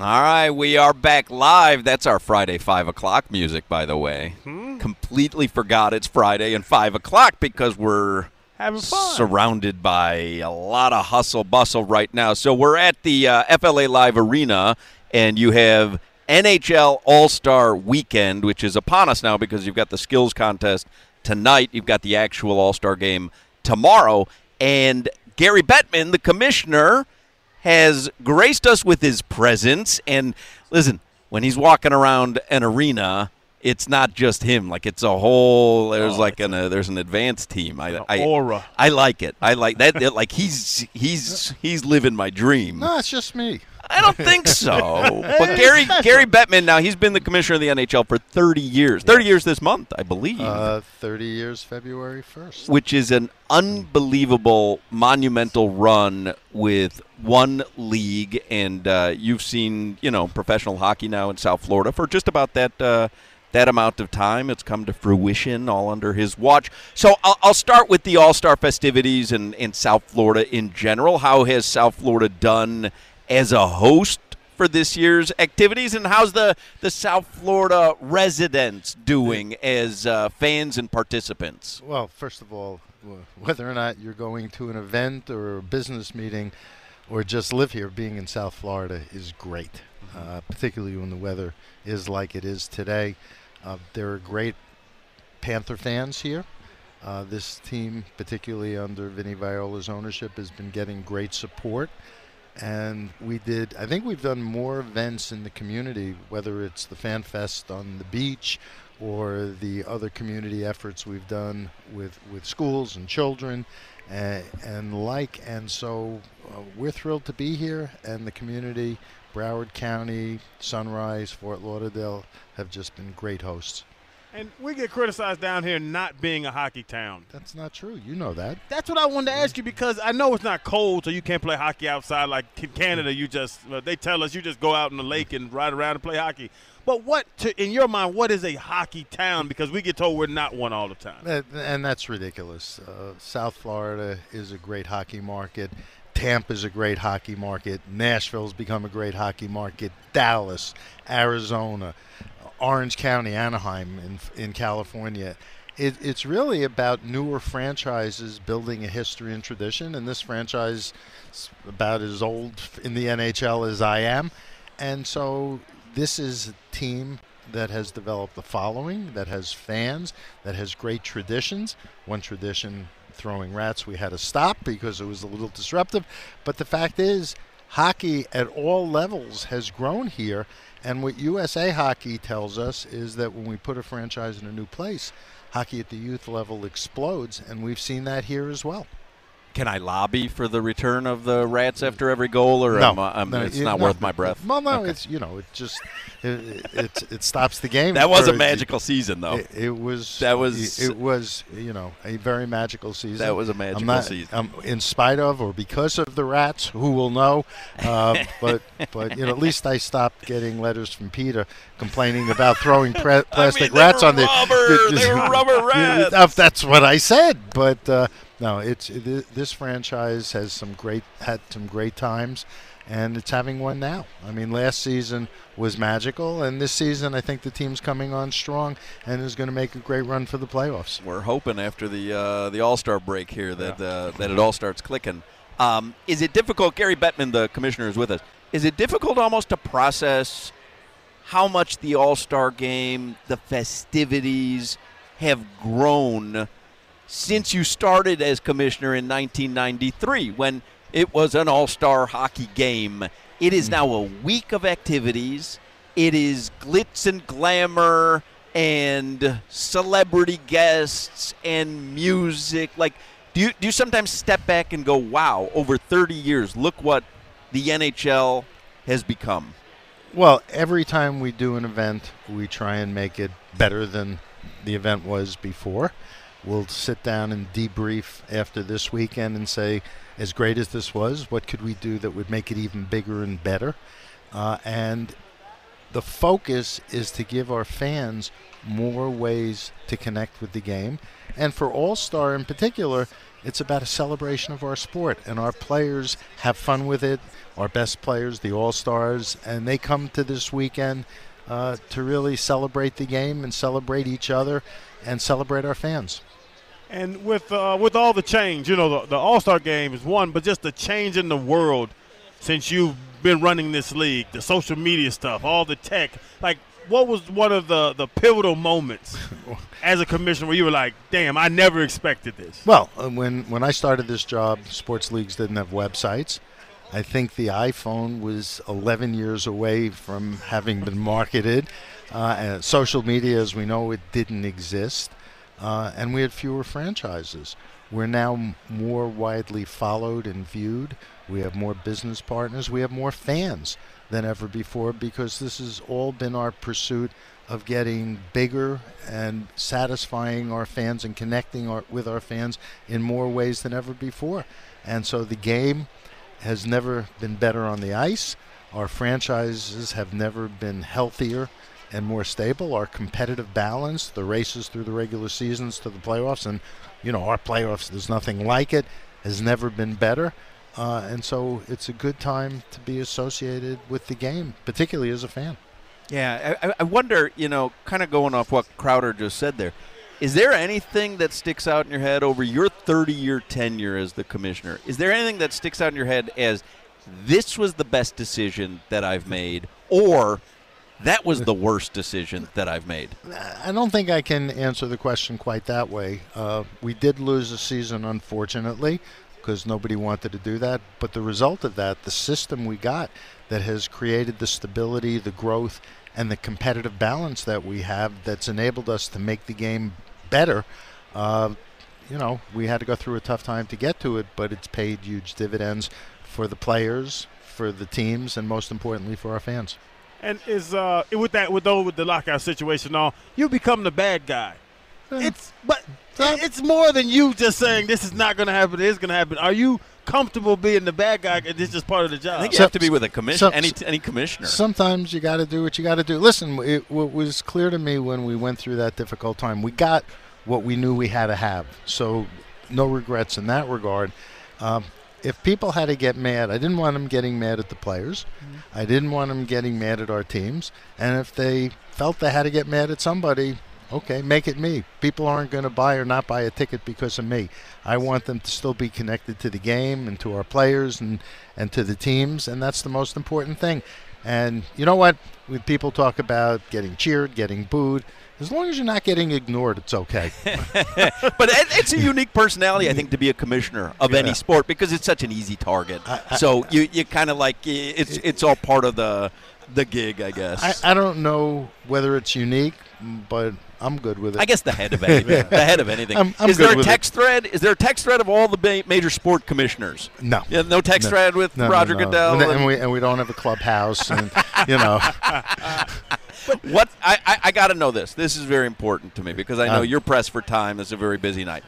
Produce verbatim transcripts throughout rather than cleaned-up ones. All right, we are back live. That's our Friday five o'clock music, by the way. Hmm? Completely forgot it's Friday and five o'clock because we're having fun. Surrounded by a lot of hustle bustle right now. So we're at the uh, F L A Live Arena, and you have N H L All-Star Weekend, which is upon us now because you've got the skills contest tonight. You've got the actual All-Star game tomorrow. And Gary Bettman, the commissioner, has graced us with his presence. And listen, when he's walking around an arena, it's not just him. Like, it's a whole, there's oh, like an a, there's an advanced team. I, an I, aura. I like it. I like that. It, like he's he's he's living my dream. No, it's just me. I don't think so. But Gary Gary Bettman, now he's been the commissioner of the N H L for thirty years. thirty years this month, I believe. Uh, thirty years February first. Which is an unbelievable, monumental run with one league. And uh, you've seen, you know, professional hockey now in South Florida for just about that uh, that amount of time. It's come to fruition all under his watch. So I'll, I'll start with the All-Star festivities and, and South Florida in general. How has South Florida done as a host for this year's activities, and how's the, the South Florida residents doing as uh, fans and participants? Well, first of all, whether or not you're going to an event or a business meeting or just live here, being in South Florida is great, uh, particularly when the weather is like it is today. Uh, there are great Panther fans here. Uh, this team, particularly under Vinny Viola's ownership, has been getting great support. And we did, I think we've done more events in the community, whether it's the Fan Fest on the beach or the other community efforts we've done with, with schools and children and, and like. And so uh, we're thrilled to be here, and the community, Broward County, Sunrise, Fort Lauderdale, have just been great hosts. And we get criticized down here not being a hockey town. That's not true. You know that. That's what I wanted to ask you, because I know it's not cold, so you can't play hockey outside. Like in Canada, you just they tell us you just go out in the lake and ride around and play hockey. But what, to, in your mind, what is a hockey town? Because we get told we're not one all the time. And that's ridiculous. Uh, South Florida is a great hockey market. Tampa's a great hockey market. Nashville's become a great hockey market. Dallas, Arizona, Orange County, Anaheim in in California. It, it's really about newer franchises building a history and tradition, and this franchise is about as old in the N H L as I am. And so this is a team that has developed the following, that has fans, that has great traditions. One tradition, throwing rats, we had to stop because it was a little disruptive. But the fact is, hockey at all levels has grown here, and what U S A Hockey tells us is that when we put a franchise in a new place, hockey at the youth level explodes, and we've seen that here as well. Can I lobby for the return of the rats after every goal, or no, I'm, I'm, no, it's not no, worth my breath? Well, no, okay. It's, you know, it just it it, it stops the game. That was a magical it, season, though. It, it was. That was. It, it was, you know, a very magical season. That was a magical I'm not, season. I'm, in spite of or because of the rats, who will know? Uh, but but you know, at least I stopped getting letters from Peter complaining about throwing pre- plastic I mean, rats on the. They, they were rubber rats. That's what I said, but. Uh, No, it's it, this franchise has some great had some great times, and it's having one now. I mean, last season was magical, and this season I think the team's coming on strong and is going to make a great run for the playoffs. We're hoping after the uh, the All-Star break here that yeah. uh, that it all starts clicking. Um, is it difficult? Gary Bettman, the commissioner, is with us. Is it difficult almost to process how much the All-Star game, the festivities, have grown since you started as commissioner in nineteen ninety-three, when it was an all-star hockey game? It is now a week of activities. It is glitz and glamour and celebrity guests and music. Like, do you, do you sometimes step back and go, wow, over thirty years, look what the N H L has become? Well, every time we do an event, we try and make it better than the event was before. We'll sit down and debrief after this weekend and say, as great as this was, what could we do that would make it even bigger and better? Uh, and the focus is to give our fans more ways to connect with the game. And for All-Star in particular, it's about a celebration of our sport. And our players have fun with it, our best players, the All-Stars, and they come to this weekend uh, to really celebrate the game and celebrate each other and celebrate our fans. And with uh, with all the change, you know, the, the All-Star game is one, but just the change in the world since you've been running this league, the social media stuff, all the tech. Like, what was one of the, the pivotal moments as a commissioner where you were like, damn, I never expected this? Well, when, when I started this job, sports leagues didn't have websites. I think the iPhone was eleven years away from having been marketed. Uh, and social media, as we know, it didn't exist. Uh, and we had fewer franchises. We're now more widely followed and viewed. We have more business partners. We have more fans than ever before, because this has all been our pursuit of getting bigger and satisfying our fans and connecting our, with our fans in more ways than ever before. And so the game has never been better on the ice. Our franchises have never been healthier and more stable. Our competitive balance, the races through the regular seasons to the playoffs, and, you know, our playoffs, there's nothing like it, has never been better. Uh, and so it's a good time to be associated with the game, particularly as a fan. Yeah, I, I wonder, you know, kind of going off what Crowder just said there, is there anything that sticks out in your head over your thirty-year tenure as the commissioner? Is there anything that sticks out in your head as, this was the best decision that I've made, or that was the worst decision that I've made? I don't think I can answer the question quite that way. Uh, we did lose a season, unfortunately, because nobody wanted to do that. But the result of that, the system we got that has created the stability, the growth, and the competitive balance that we have that's enabled us to make the game better, uh, you know, we had to go through a tough time to get to it, but it's paid huge dividends for the players, for the teams, and most importantly for our fans. And is uh, with that, with though with the lockout situation, all you become the bad guy. It's but it's more than you just saying this is not going to happen, it is going to happen. Are you comfortable being the bad guy? This is just part of the job. I think you so, have to be with a commission, so, any, any commissioner. Sometimes you got to do what you got to do. Listen, it what was clear to me when we went through that difficult time, we got what we knew we had to have. So no regrets in that regard. Um, if people had to get mad, I didn't want them getting mad at the players. Mm-hmm. I didn't want them getting mad at our teams. And if they felt they had to get mad at somebody, okay, make it me. People aren't going to buy or not buy a ticket because of me. I want them to still be connected to the game and to our players and, and to the teams, and that's the most important thing. And you know what? When people talk about getting cheered, getting booed, as long as you're not getting ignored, it's okay. But it's a unique personality, I think, to be a commissioner of yeah. any sport, because it's such an easy target. I, I, so you, you kind of like it's, it's all part of the – the gig, I guess. I, I don't know whether it's unique, but I'm good with it. I guess the head of anything. yeah. The head of anything. I'm, I'm Is there a text it. thread? Is there a text thread of all the ba major sport commissioners? No. Yeah, no text no. thread with no, Roger no, no. Goodell? And, and, and, we, and we don't have a clubhouse. And, you know. What I, I, I got to know this. This is very important to me, because I know um, you're pressed for time. It's a very busy night.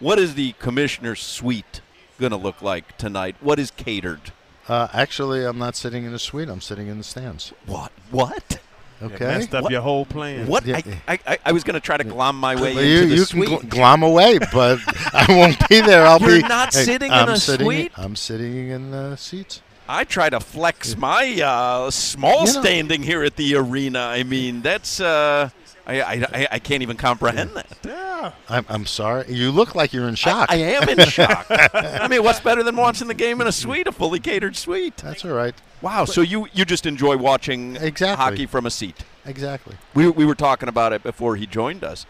What is the commissioner's suite going to look like tonight? What is catered? Uh, actually, I'm not sitting in the suite. I'm sitting in the stands. What? What? Okay. You messed up what? your whole plan. What? Yeah. I, I, I was going to try to glom my way well, into you, the you suite. You can gl glom away, but I won't be there. I'll You're be. You're not hey, sitting I'm in a sitting, suite? I'm sitting in the seats. I try to flex my uh, small you know, standing here at the arena. I mean, that's uh, I, I I can't even comprehend that. Yeah. I'm, I'm sorry. You look like you're in shock. I, I am in shock. I mean, what's better than watching the game in a suite, a fully catered suite? That's all right. Wow. But so you, you just enjoy watching exactly. hockey from a seat. Exactly. We, we were talking about it before he joined us.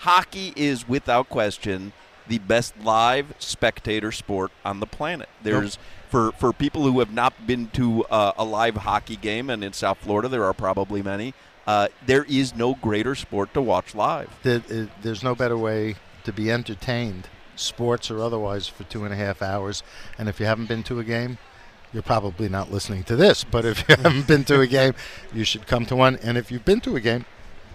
Hockey is, without question, the best live spectator sport on the planet. There's yep. for, for people who have not been to uh, a live hockey game, and in South Florida there are probably many, Uh, there is no greater sport to watch live. There's no better way to be entertained, sports or otherwise, for two and a half hours. And if you haven't been to a game, you're probably not listening to this, but if you haven't been to a game, you should come to one. And if you've been to a game,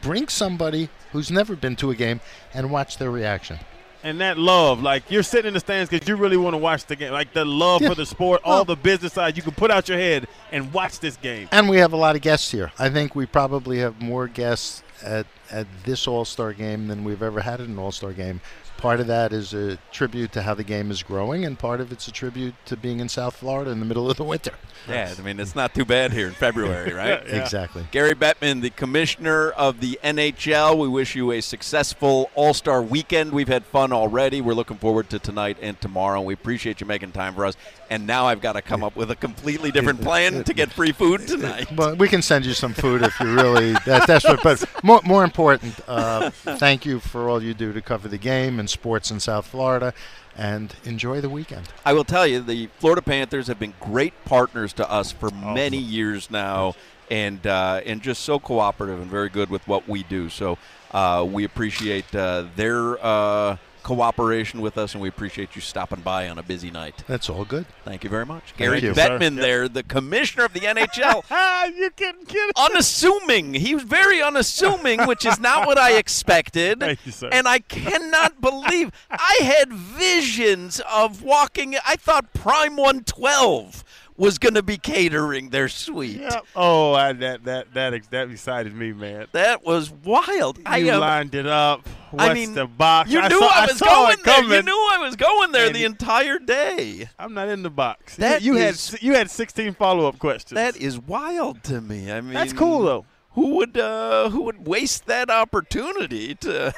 bring somebody who's never been to a game and watch their reaction. And that love, like you're sitting in the stands because you really want to watch the game, like the love yeah. for the sport, all well, the business side. You can put out your head and watch this game. And we have a lot of guests here. I think we probably have more guests at, at this All-Star game than we've ever had at an All-Star game. Part of that is a tribute to how the game is growing, and part of it's a tribute to being in South Florida in the middle of the winter. Yeah, I mean, it's not too bad here in February, right? yeah. Exactly. Gary Bettman, the commissioner of the N H L, we wish you a successful All-Star weekend. We've had fun already. We're looking forward to tonight and tomorrow. We appreciate you making time for us. And now I've got to come up with a completely different plan to get free food tonight. Well, we can send you some food if you're really that desperate. But more, more important, uh, thank you for all you do to cover the game and sports in South Florida, and enjoy the weekend. I will tell you, the Florida Panthers have been great partners to us for oh. many years now, and uh, and just so cooperative and very good with what we do. So uh, we appreciate uh, their uh, cooperation with us, and we appreciate you stopping by on a busy night. That's all good. Thank you very much. Gary Bettman there, the commissioner of the N H L. You couldn't get it. Unassuming. He was very unassuming, which is not what I expected. Thank you, sir. And I cannot believe I had visions of walking. I thought Prime one twelve was going to be catering their suite. Yep. Oh, I, that that that that excited me, man. That was wild. You I, um, lined it up. What's I mean, the box? You knew I, saw, I was I going there. Coming. You knew I was going there and the entire day. I'm not in the box. That you, you is, had you had sixteen follow-up questions. That is wild to me. I mean, that's cool though. Who would uh, who would waste that opportunity to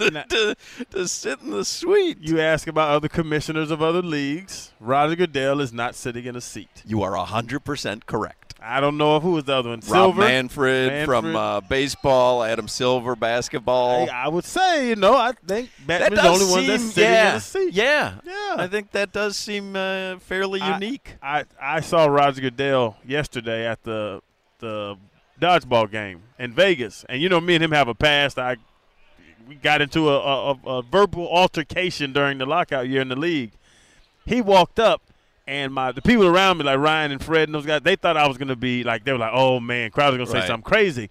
to to sit in the suite? You ask about other commissioners of other leagues. Roger Goodell is not sitting in a seat. You are one hundred percent correct. I don't know who was the other one. Rob Manfred, Manfred from uh, baseball, Adam Silver, basketball. Hey, I would say, you know, I think Batman's the only seem, one that's sitting yeah, in a seat. Yeah, yeah. I think that does seem uh, fairly I, unique. I, I saw Roger Goodell yesterday at the the – dodgeball game in Vegas, and you know me and him have a past. I we got into a, a, a verbal altercation during the lockout year in the league. He walked up, and my the people around me, like Ryan and Fred and those guys, they thought I was going to be like, they were like, oh man, Crowder's going right. to say something crazy.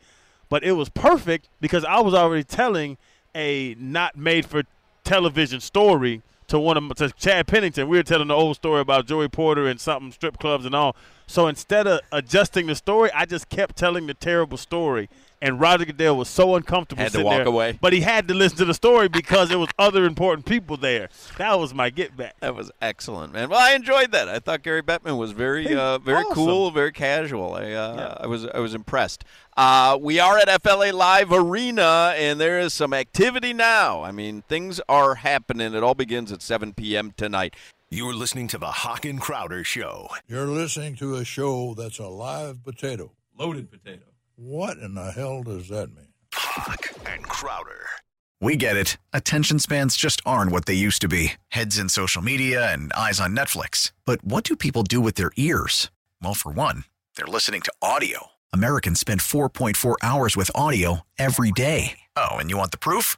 But it was perfect because I was already telling a not made for television story to one of to Chad Pennington. We were telling the old story about Joey Porter and something, strip clubs and all. So instead of adjusting the story, I just kept telling the terrible story. And Roger Goodell was so uncomfortable had sitting to walk there, away. But he had to listen to the story because there was other important people there. That was my get back. That was excellent, man. Well, I enjoyed that. I thought Gary Bettman was very, uh, very awesome. cool, very casual. I, uh, yeah. I was, I was impressed. Uh, we are at F L A Live Arena, and there is some activity now. I mean, things are happening. It all begins at seven p.m. tonight. You're listening to the Hawk and Crowder Show. You're listening to a show that's a live potato, loaded potato. What in the hell does that mean? Hawk and Crowder. We get it. Attention spans just aren't what they used to be. Heads in social media and eyes on Netflix. But what do people do with their ears? Well, for one, they're listening to audio. Americans spend four point four hours with audio every day. Oh, and you want the proof?